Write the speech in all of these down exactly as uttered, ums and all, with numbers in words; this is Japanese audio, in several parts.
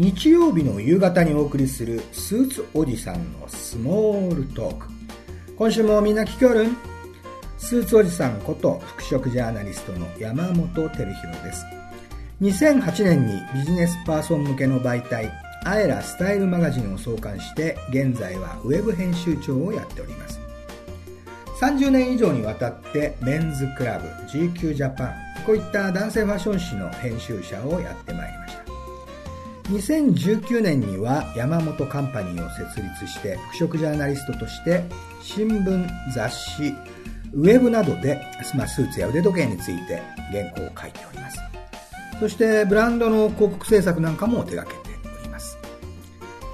日曜日の夕方にお送りするスーツおじさんのスモールトーク。今週もみんな聞きおるん。スーツおじさんこと服飾ジャーナリストの山本照弘です。にせんはちねんにビジネスパーソン向けの媒体アエラスタイルマガジンを創刊して現在はウェブ編集長をやっております。さんじゅうねん以上にわたってメンズクラブ、ジーキュー ジャパン、こういった男性ファッション誌の編集者をやってまいりました。にせんじゅうきゅうねんには山本カンパニーを設立して服飾ジャーナリストとして新聞、雑誌、ウェブなどでスーツや腕時計について原稿を書いております。そしてブランドの広告制作なんかも手掛けております。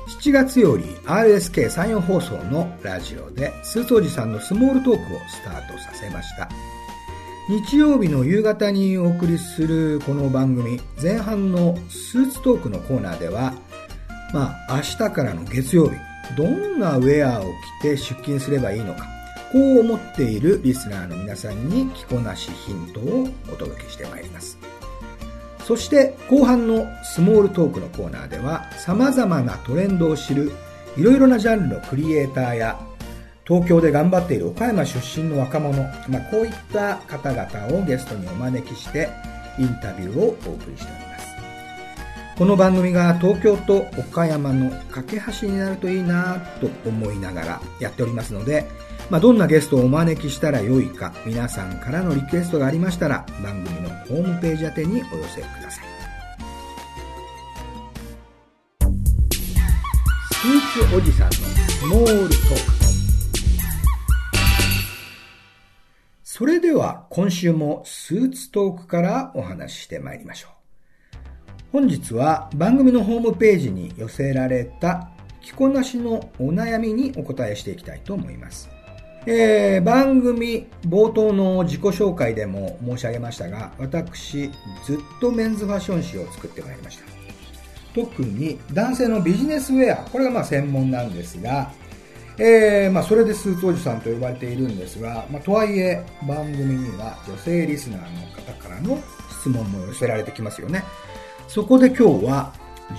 しちがつより アールエスケーさんじゅうよん 放送のラジオでスーツおじさんのスモールトークをスタートさせました。日曜日の夕方にお送りするこの番組前半のスーツトークのコーナーでは、まあ、明日からの月曜日どんなウェアを着て出勤すればいいのか、こう思っているリスナーの皆さんに着こなしヒントをお届けしてまいります。そして後半のスモールトークのコーナーでは様々なトレンドを知るいろいろなジャンルのクリエイターや東京で頑張っている岡山出身の若者、まあ、こういった方々をゲストにお招きしてインタビューをお送りしております。この番組が東京と岡山の架け橋になるといいなと思いながらやっておりますので、まあ、どんなゲストをお招きしたらよいか皆さんからのリクエストがありましたら番組のホームページ宛てにお寄せください。スーツおじさんのスモールトーク。それでは今週もスーツトークからお話ししてまいりましょう。本日は番組のホームページに寄せられた着こなしのお悩みにお答えしていきたいと思います。えー、番組冒頭の自己紹介でも申し上げましたが、私ずっとメンズファッション誌を作ってまいりました。特に男性のビジネスウェア、これがまあ専門なんですが、えーまあ、それでスーツおじさんと呼ばれているんですが、まあ、とはいえ番組には女性リスナーの方からの質問も寄せられてきますよね。そこで今日は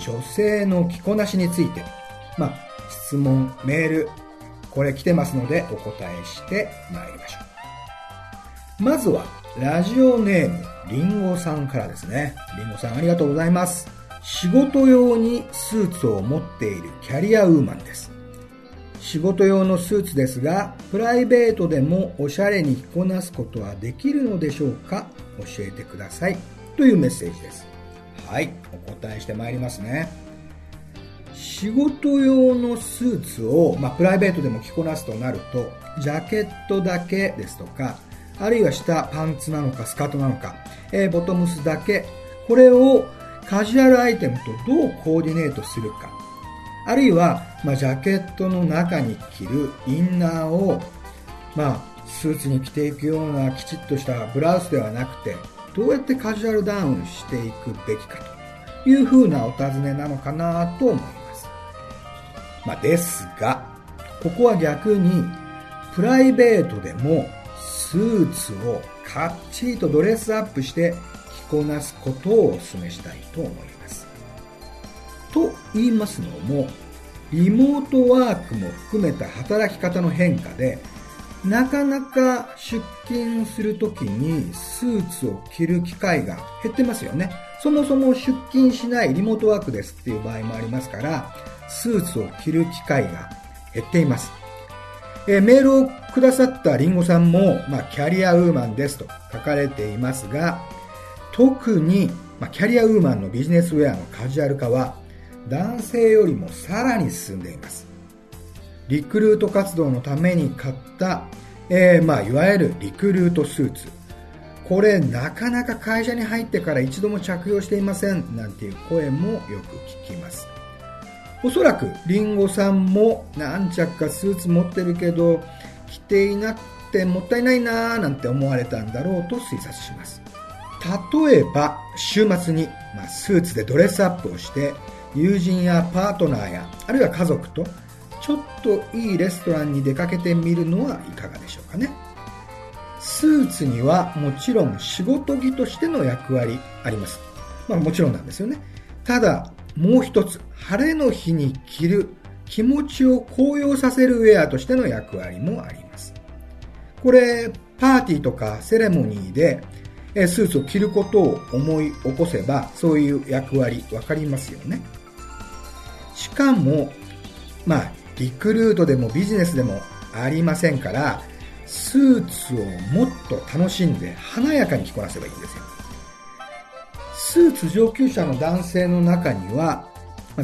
女性の着こなしについて、まあ、質問、メール、これ来てますのでお答えしてまいりましょう。まずはラジオネームリンゴさんからですね。リンゴさんありがとうございます。仕事用にスーツを持っているキャリアウーマンです。仕事用のスーツですがプライベートでもおしゃれに着こなすことはできるのでしょうか、教えてください、というメッセージです。はい、お答えしてまいりますね。仕事用のスーツを、まあ、プライベートでも着こなすとなるとジャケットだけですとか、あるいは下パンツなのかスカートなのか、えー、ボトムスだけ、これをカジュアルアイテムとどうコーディネートするか、あるいは、まあ、ジャケットの中に着るインナーを、まあ、スーツに着ていくようなきちっとしたブラウスではなくてどうやってカジュアルダウンしていくべきかというふうなお尋ねなのかなと思います。まあ、ですがここは逆にプライベートでもスーツをかっちりとドレスアップして着こなすことをお勧めしたいと思います。と言いますのもリモートワークも含めた働き方の変化でなかなか出勤するときにスーツを着る機会が減ってますよね。そもそも出勤しないリモートワークですっていう場合もありますから、スーツを着る機会が減っています。えー、メールをくださったリンゴさんも、まあ、キャリアウーマンですと書かれていますが、特に、まあ、キャリアウーマンのビジネスウェアのカジュアル化は男性よりもさらに進んでいます。リクルート活動のために買った、えーまあ、いわゆるリクルートスーツ、これなかなか会社に入ってから一度も着用していませんなんていう声もよく聞きます。おそらくリンゴさんも何着かスーツ持ってるけど着ていなくてもったいないなーなんて思われたんだろうと推察します。例えば週末に、まあ、スーツでドレスアップをして友人やパートナーやあるいは家族とちょっといいレストランに出かけてみるのはいかがでしょうかね。スーツにはもちろん仕事着としての役割あります。まあもちろんなんですよね。ただもう一つ、晴れの日に着る気持ちを高揚させるウェアとしての役割もあります。これパーティーとかセレモニーでスーツを着ることを思い起こせば、そういう役割分かりますよね。しかもまあリクルートでもビジネスでもありませんから、スーツをもっと楽しんで華やかに着こなせばいいんですよ。スーツ上級者の男性の中には、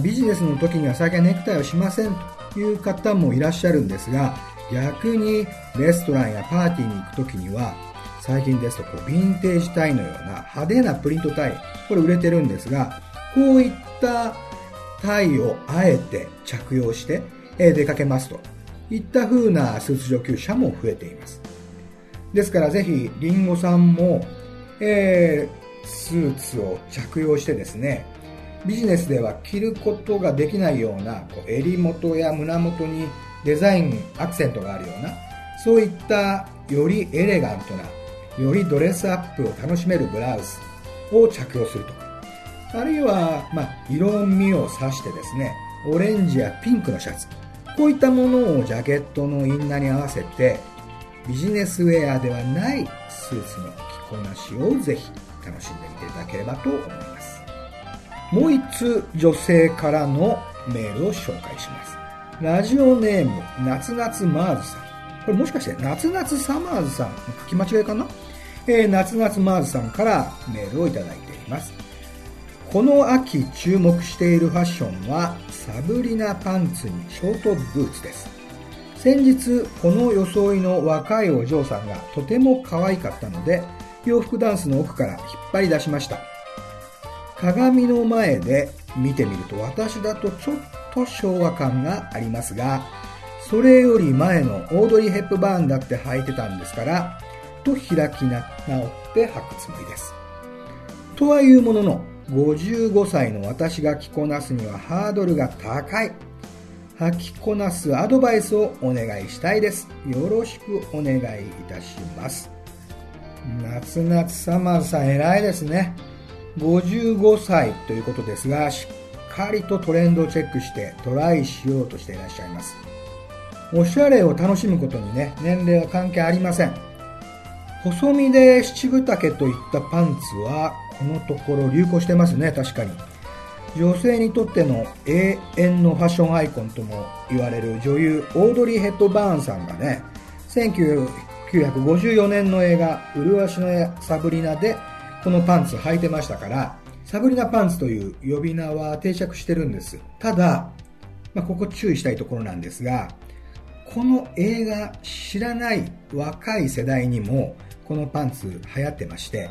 ビジネスの時には最近ネクタイをしませんという方もいらっしゃるんですが、逆にレストランやパーティーに行く時には、最近ですとこうヴィンテージタイのような派手なプリントタイ、これ売れてるんですが、こういったタイをあえて着用して出かけますといった風なスーツ上級者も増えています。ですからぜひリンゴさんも、えー、スーツを着用してですね、ビジネスでは着ることができないようなこう襟元や胸元にデザインアクセントがあるような、そういったよりエレガントな、よりドレスアップを楽しめるブラウスを着用するとか、あるいは、まあ、色味を指してですね、オレンジやピンクのシャツ、こういったものをジャケットのインナーに合わせて、ビジネスウェアではないスーツの着こなしをぜひ楽しんでみていただければと思います。もう一通、女性からのメールを紹介します。ラジオネーム、夏夏マーズさん。これもしかして夏夏サマーズさん、書き間違いかな、えー、夏夏マーズさんからメールをいただいています。この秋注目しているファッションはサブリナパンツにショートブーツです。先日この装いの若いお嬢さんがとても可愛かったので、洋服ダンスの奥から引っ張り出しました。鏡の前で見てみると、私だとちょっと昭和感がありますが、それより前のオードリー・ヘップバーンだって履いてたんですから、と開き直って履くつもりです。とはいうものの、ごじゅうごさいの私が着こなすにはハードルが高い。履きこなすアドバイスをお願いしたいです。よろしくお願いいたします。夏夏サマーズさん、偉いですね。ごじゅうごさいということですが、しっかりとトレンドをチェックしてトライしようとしていらっしゃいます。おしゃれを楽しむことにね、年齢は関係ありません。細身で七分丈といったパンツはこのところ流行してますね。確かに女性にとっての永遠のファッションアイコンとも言われる女優オードリー・ヘッドバーンさんがね、せんきゅうひゃくごじゅうよねんの映画「うるわしのサブリナ」でこのパンツ履いてましたから、サブリナパンツという呼び名は定着してるんです。ただ、まあ、ここ注意したいところなんですが、この映画知らない若い世代にもこのパンツ流行ってまして、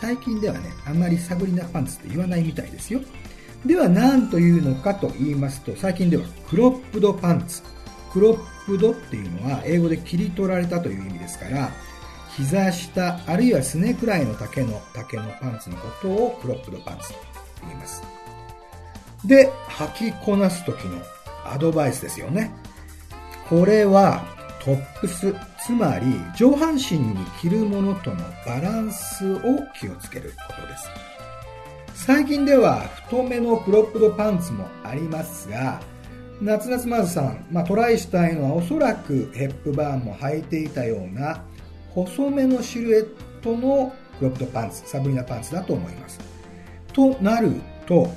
最近ではね、あんまりサブリナパンツって言わないみたいですよ。では何というのかと言いますと、最近ではクロップドパンツ。クロップドっていうのは英語で切り取られたという意味ですから、膝下あるいはすねくらいの丈の丈のパンツのことをクロップドパンツと言います。で、履きこなす時のアドバイスですよね。これはトップス、つまり上半身に着るものとのバランスを気をつけることです。最近では太めのクロップドパンツもありますが、夏夏まずさん、まあ、トライしたいのはおそらくヘップバーンも履いていたような細めのシルエットのクロップドパンツ、サブリナパンツだと思います。となると、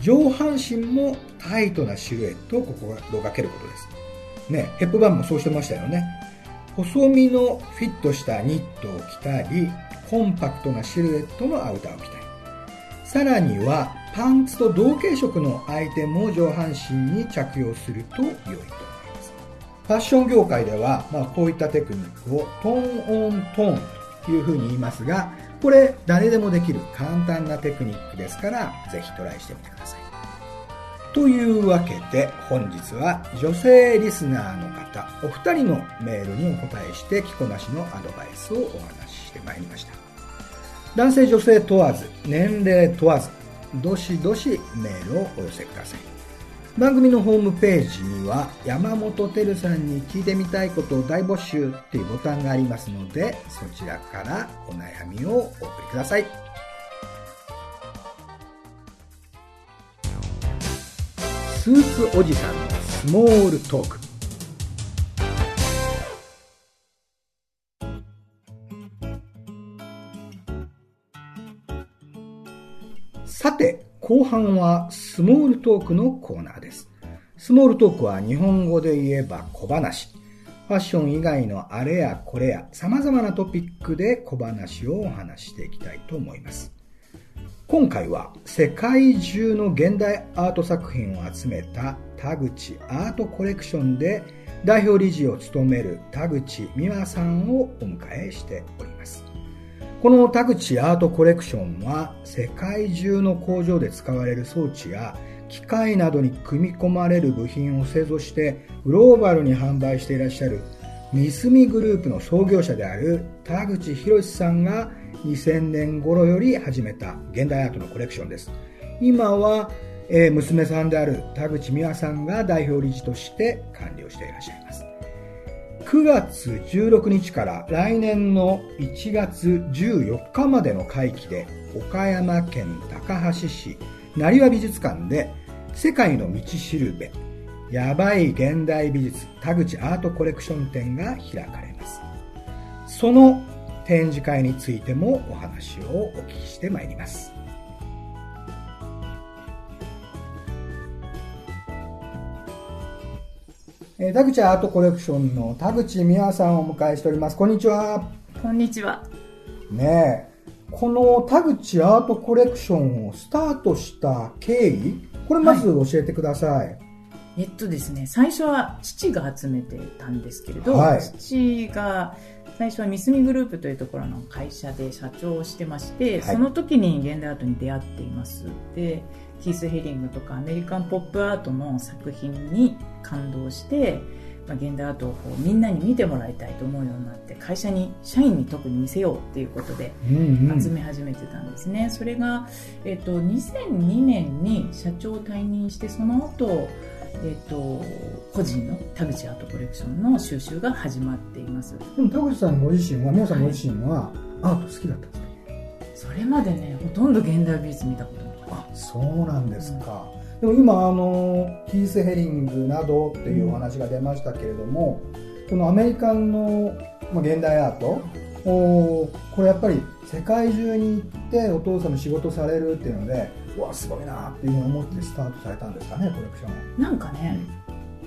上半身もタイトなシルエットを心がけることですね。ヘップバーンもそうしてましたよね。細身のフィットしたニットを着たり、コンパクトなシルエットのアウターを着たり、さらにはパンツと同系色のアイテムを上半身に着用すると良いと思います。ファッション業界では、まあ、こういったテクニックをトーンオントーンというふうに言いますが、これ誰でもできる簡単なテクニックですから、ぜひトライしてみてください。というわけで、本日は女性リスナーの方お二人のメールにお答えして、着こなしのアドバイスをお話ししてまいりました。男性女性問わず、年齢問わず、どしどしメールをお寄せください。番組のホームページには、山本てるさんに聞いてみたいことを大募集っていうボタンがありますので、そちらからお悩みをお送りください。スーツおじさんのスモールトーク。さて、後半はスモールトークのコーナーです。スモールトークは日本語で言えば小話、ファッション以外のあれやこれやさまざまなトピックで小話をお話していきたいと思います。今回は世界中の現代アート作品を集めた田口アートコレクションで代表理事を務める田口美和さんをお迎えしております。この田口アートコレクションは世界中の工場で使われる装置や機械などに組み込まれる部品を製造してグローバルに販売していらっしゃる三角グループの創業者である田口博さんがにせんねん頃より始めた現代アートのコレクションです。今は娘さんである田口美和さんが代表理事として管理をしていらっしゃいます。くがつじゅうろくにちから来年のいちがつじゅうよっかまでの会期で岡山県高梁市成和美術館で世界の道しるべやばい現代美術田口アートコレクション展が開かれます。その展示会についてもお話をお聞きしてまいります。田口アートコレクションの田口美和さんをお迎えしております。こんにちは。こんにちは。ねえ、この田口アートコレクションをスタートした経緯、これまず教えてください。はい、えっとですね、最初は父が集めてたんですけれど、はい、父が最初は三角グループというところの会社で社長をしてまして、はい、その時に現代アートに出会っています。で、キース・ヘリングとかアメリカンポップアートの作品に感動して、まあ、現代アートをこうみんなに見てもらいたいと思うようになって、会社に社員に特に見せようっていうことで集め始めてたんですね。うんうん、それが、えっと、にせんにねんに社長を退任して、その後えー、と個人の田口アートコレクションの収集が始まっています。でも田口さんご自身は、美和さんご自身はアート好きだったんですか？それまでね、ほとんど現代美術見たことなかった。あ、そうなんですか。うん、でも今あのキース・ヘリングなどっていうお話が出ましたけれども、うん、このアメリカンの、まあ、現代アート、おー、これやっぱり世界中に行ってお父さんの仕事されるっていうので、うわすごいなっていうふうに思ってスタートされたんですかね、コレクション。なんかね、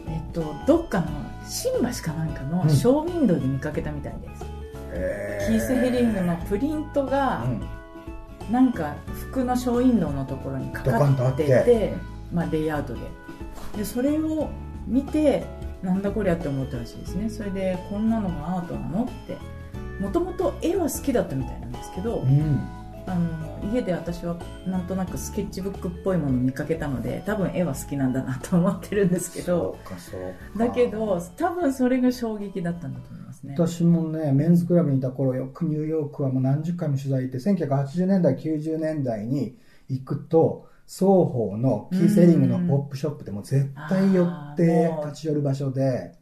うん、えっと、どっかの新橋かなんかのショーウィンドウで見かけたみたいです。うん、キース・ヘリングのプリントが、うん、なんか服のショーウィンドウのところにかかってい て, て、まあ、レイアウト で, でそれを見て、なんだこりゃって思ったらしいですね。それで、こんなのがアートなのって、もともと絵は好きだったみたいなんですけど、うん、あの家で私はなんとなくスケッチブックっぽいものを見かけたので、多分絵は好きなんだなと思ってるんですけど、そうかそうか、だけど多分それが衝撃だったんだと思いますね。私もね、メンズクラブにいた頃、よくニューヨークはもう何十回も取材行って、せんきゅうひゃくはちじゅうねんだいきゅうじゅうねんだいに行くと、双方のキーセリングのポップショップでも絶対寄って立ち寄る場所で、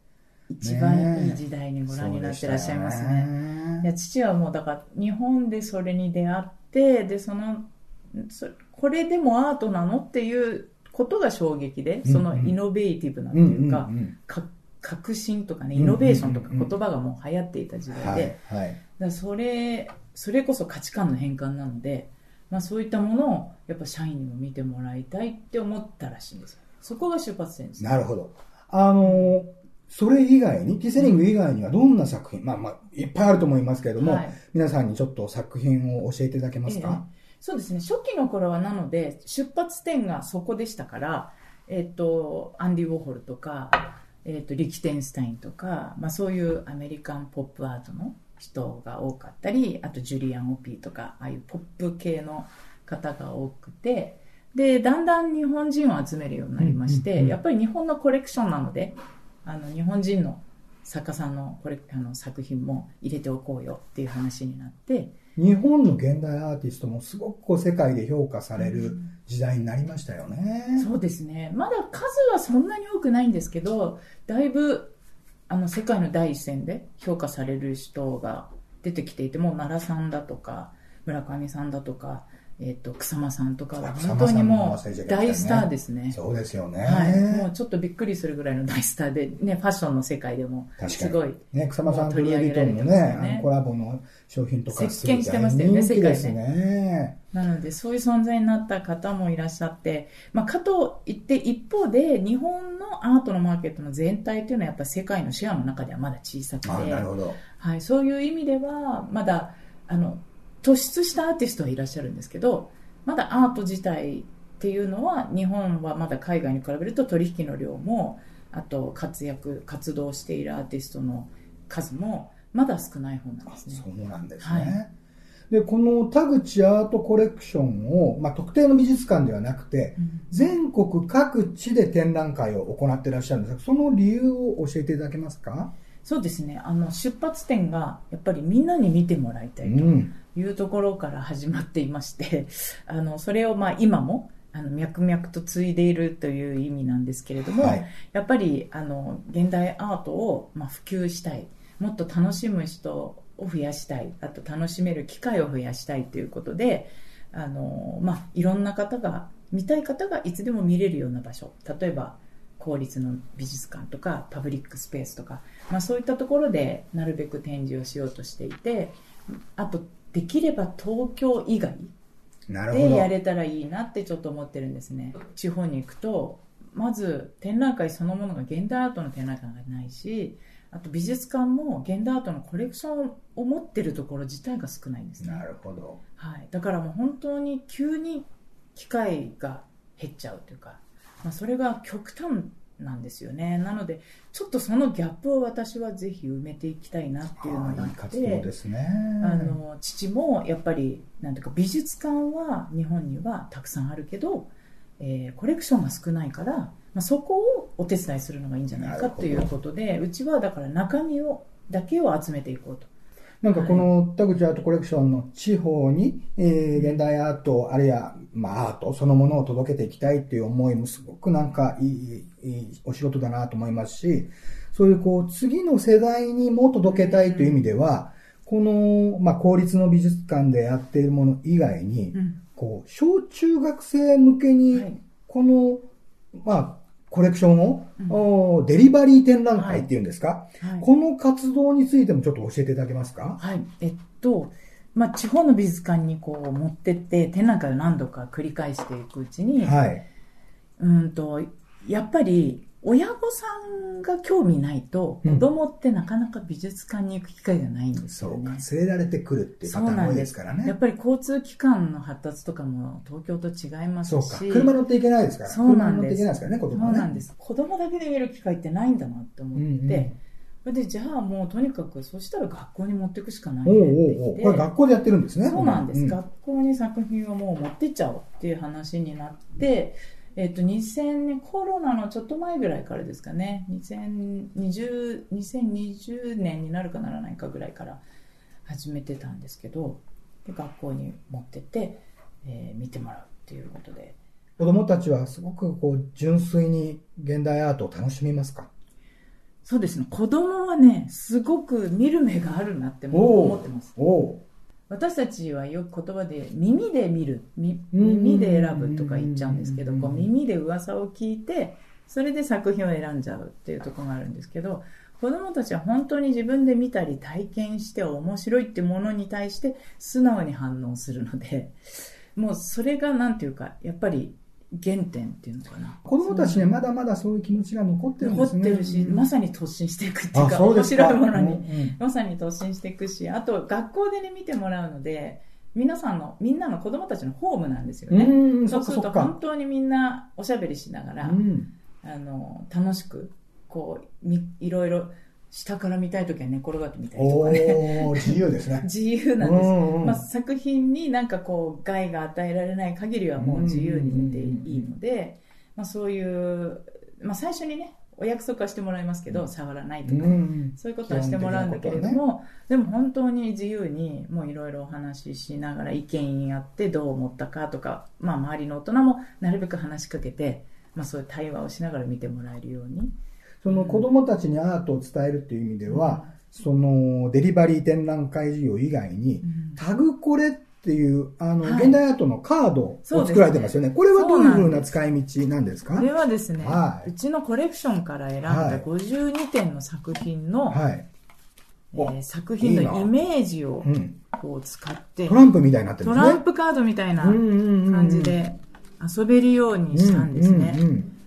一番いい時代にご覧になってらっしゃいます ね, ね, ね。父はもうだから日本でそれに出会って、でそのそこれでもアートなのっていうことが衝撃で、そのイノベーティブなっていうか、うんうんうん、か革新とかね、イノベーションとか言葉がもう流行っていた時代で、うんうんうん、だそれそれこそ価値観の変換なので、まあ、そういったものをやっぱ社員にも見てもらいたいって思ったらしいんですよ。そこが出発点です。なるほど。あのーそれ以外に、キーセリング以外にはどんな作品、まあまあ、いっぱいあると思いますけれども、はい、皆さんにちょっと作品を教えていただけますか？ええ、そうですね。初期の頃はなので、出発点がそこでしたから、えっと、アンディ・ウォーホルとか、えっと、リキテンスタインとか、まあそういうアメリカンポップアートの人が多かったり、あとジュリアン・オピーとか、ああいうポップ系の方が多くて、で、だんだん日本人を集めるようになりまして、うんうんうん、やっぱり日本のコレクションなので、あの日本人の作家さんのこれあの作品も入れておこうよっていう話になって、日本の現代アーティストもすごくこう世界で評価される時代になりましたよね。うん、そうですね。まだ数はそんなに多くないんですけど、だいぶあの世界の第一線で評価される人が出てきていて、もう奈良さんだとか村上さんだとか、えー、と草間さんとかは本当にもう大スターですね。そうですよね、はい、もうちょっとびっくりするぐらいの大スターで、ね、ファッションの世界でもすごい、ね、草間さんとルイ・ヴィトンの、ねね、コラボの商品とかすごい人気ですね、世界ね。なのでそういう存在になった方もいらっしゃって、まあ、かといって一方で日本のアートのマーケットの全体というのはやっぱり世界のシェアの中ではまだ小さくて、なるほど、はい、そういう意味ではまだあの突出したアーティストはいらっしゃるんですけど、まだアート自体っていうのは日本はまだ海外に比べると取引の量も、あと活躍活動しているアーティストの数もまだ少ない方なんですね。そうなんですね、はい、でこの田口アートコレクションを、まあ、特定の美術館ではなくて、うん、全国各地で展覧会を行っていらっしゃるんですが、その理由を教えていただけますか？そうですね、あの出発点がやっぱりみんなに見てもらいたいというところから始まっていまして、うん、あのそれをまあ今もあの脈々と継いでいるという意味なんですけれども、はい、やっぱりあの現代アートをまあ普及したい、もっと楽しむ人を増やしたい、あと楽しめる機会を増やしたいということで、あの、まあ、いろんな方が見たい方がいつでも見れるような場所、例えば公立の美術館とかパブリックスペースとか、まあ、そういったところでなるべく展示をしようとしていて、あとできれば東京以外でやれたらいいなってちょっと思ってるんですね。地方に行くとまず展覧会そのものが現代アートの展覧会がないし、あと美術館も現代アートのコレクションを持ってるところ自体が少ないんですね。なるほど、はい、だからもう本当に急に機会が減っちゃうというか、まあ、それが極端なんですよね。なのでちょっとそのギャップを私はぜひ埋めていきたいなっていうのがあって、あー、いい活動ですね。あの父もやっぱりなんていうか、美術館は日本にはたくさんあるけど、えー、コレクションが少ないから、まあ、そこをお手伝いするのがいいんじゃないかということで、うちはだから中身をだけを集めていこうと。なんかこの田口アートコレクションの地方に、えー、現代アート、あるいはまあアートそのものを届けていきたいという思いもすごくなんかいい、いいお仕事だなと思いますし、そういうこう次の世代にも届けたいという意味では、この、まあ、公立の美術館でやっているもの以外に、こう小中学生向けにこの、まあコレクションを、うん、デリバリー展覧会っていうんですか、はいはい、この活動についてもちょっと教えていただけますか？はい、えっと、まあ、地方の美術館にこう持ってって展覧会を何度か繰り返していくうちに、はい、うんとやっぱり親御さんが興味ないと子供ってなかなか美術館に行く機会がないんですよね、うん、そうか、連れられてくるっていうパターンが多いですからね。やっぱり交通機関の発達とかも東京と違いますし、そうか、車乗っていけないですから。そうなんです、車乗っていけないですからね、子供はね。そうなんです、子供だけで見る機会ってないんだなって思って、うんうん、それでじゃあもうとにかくそしたら学校に持っていくしかないねって言って、これ学校でやってるんですね。そうなんです、うん、学校に作品をもう持ってっちゃおうっていう話になって、うんえっと、にせんねんコロナのちょっと前ぐらいからですかね、2020、にせんにじゅうねんになるかならないかぐらいから始めてたんですけど、で学校に持ってって、えー、見てもらうっていうことで、子どもたちはすごくこう純粋に現代アートを楽しみますか？そうですね、子どもはねすごく見る目があるなって思ってます。おお、私たちはよく言葉で耳で見る、耳で選ぶとか言っちゃうんですけど、こう耳で噂を聞いて、それで作品を選んじゃうっていうところがあるんですけど、子どもたちは本当に自分で見たり体験して面白いってものに対して素直に反応するので、もうそれがなんていうか、やっぱり原点っていうのかな。子供たちね、まだまだそういう気持ちが残ってるんですね。残ってるし、まさに突進していくっていうか、面白いものに、うん、まさに突進していくし、あと学校でね見てもらうので、皆さんのみんなの子供たちのホームなんですよね。うん、そうすると本当にみんなおしゃべりしながら、うん、あの楽しくこういろいろ。下から見たいときは寝転がって見たりとかね。おー、自由ですね。自由なんです、うんうんまあ、作品に何かこう害が与えられない限りはもう自由に見ていいので、うんうんうんまあ、そういう、まあ、最初にねお約束はしてもらいますけど、うん、触らないとか、うんうん、そういうことはしてもらうんだけれども、ね、でも本当に自由にもういろいろお話ししながら意見やってどう思ったかとか、まあ、周りの大人もなるべく話しかけて、まあ、そういう対話をしながら見てもらえるように。その子どもたちにアートを伝えるという意味では、うん、そのデリバリー展覧会事業以外に、うん、タグコレってっていうあの、はい、現代アートのカードを作られてますよね。これはどういうふうな使い道なんですか？これはですね、はい、うちのコレクションから選んだごじゅうにてんの作品の、はい、えー、作品のイメージをこう使って、うん、トランプみたいになってるんですね。トランプカードみたいな感じで遊べるようにしたんですね。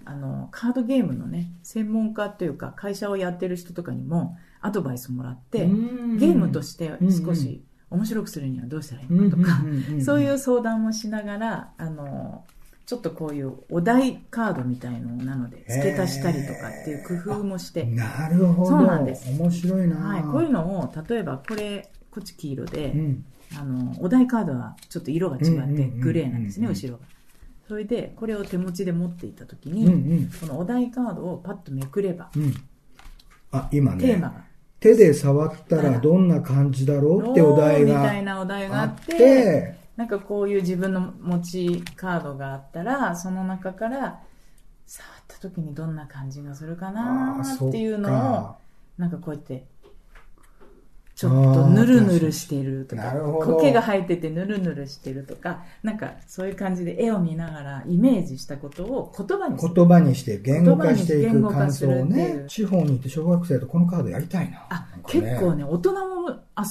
あのカードゲームのね、専門家というか会社をやってる人とかにもアドバイスもらって、ーゲームとして少し面白くするにはどうしたらいいのかとか、そういう相談もしながら、あのちょっとこういうお題カードみたいのなので付け足したりとかっていう工夫もして、なるほど、そうなんです、面白いな、はい、こういうのを例えばこれこっち黄色で、うん、あのお題カードはちょっと色が違ってグレーなんですね、後ろが。それでこれを手持ちで持っていた時に、うんうん、このお題カードをパッとめくれば、うん、あ、今ね、テーマが手で触ったらどんな感じだろうってお題がみたいなお題があって、なんかこういう自分の持ちカードがあったら、その中から触った時にどんな感じがするかなっていうのを、なんかこうやってちょっとヌルヌルしているとか、苔が生えててヌルヌルしてるとか、なんかそういう感じで絵を見ながらイメージしたことを言葉にする、言葉にして言語化していく感想をね。地方に行って小学生とこのカードやりたいな。あ、結構ね、大人も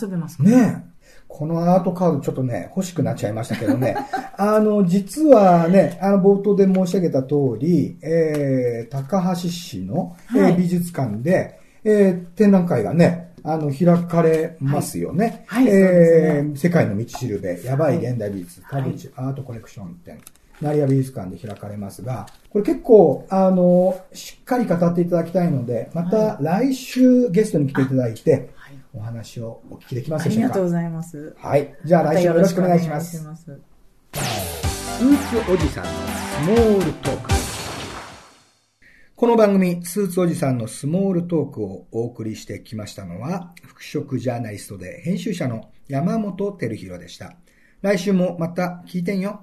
遊べますね。このアートカードちょっとね、欲しくなっちゃいましたけどね。あの、実はね、あの、冒頭で申し上げた通り、えー、高橋市の、はい、美術館で、えー、展覧会がね、あの、開かれますよね。はいはい、えー、ね、世界の道しるべ、やばい現代美術、田口アートコレクション展、成谷美術館で開かれますが、これ結構、あの、しっかり語っていただきたいので、また来週ゲストに来ていただいて、はい、お話をお聞きできますでしょうか？ありがとうございます。はい。じゃあ来週よろしくお願いします。ウーツおじさんのスモールトーク。この番組、スーツおじさんのスモールトークをお送りしてきましたのは、服飾ジャーナリストで編集者の山本照弘でした。来週もまた聞いてんよ。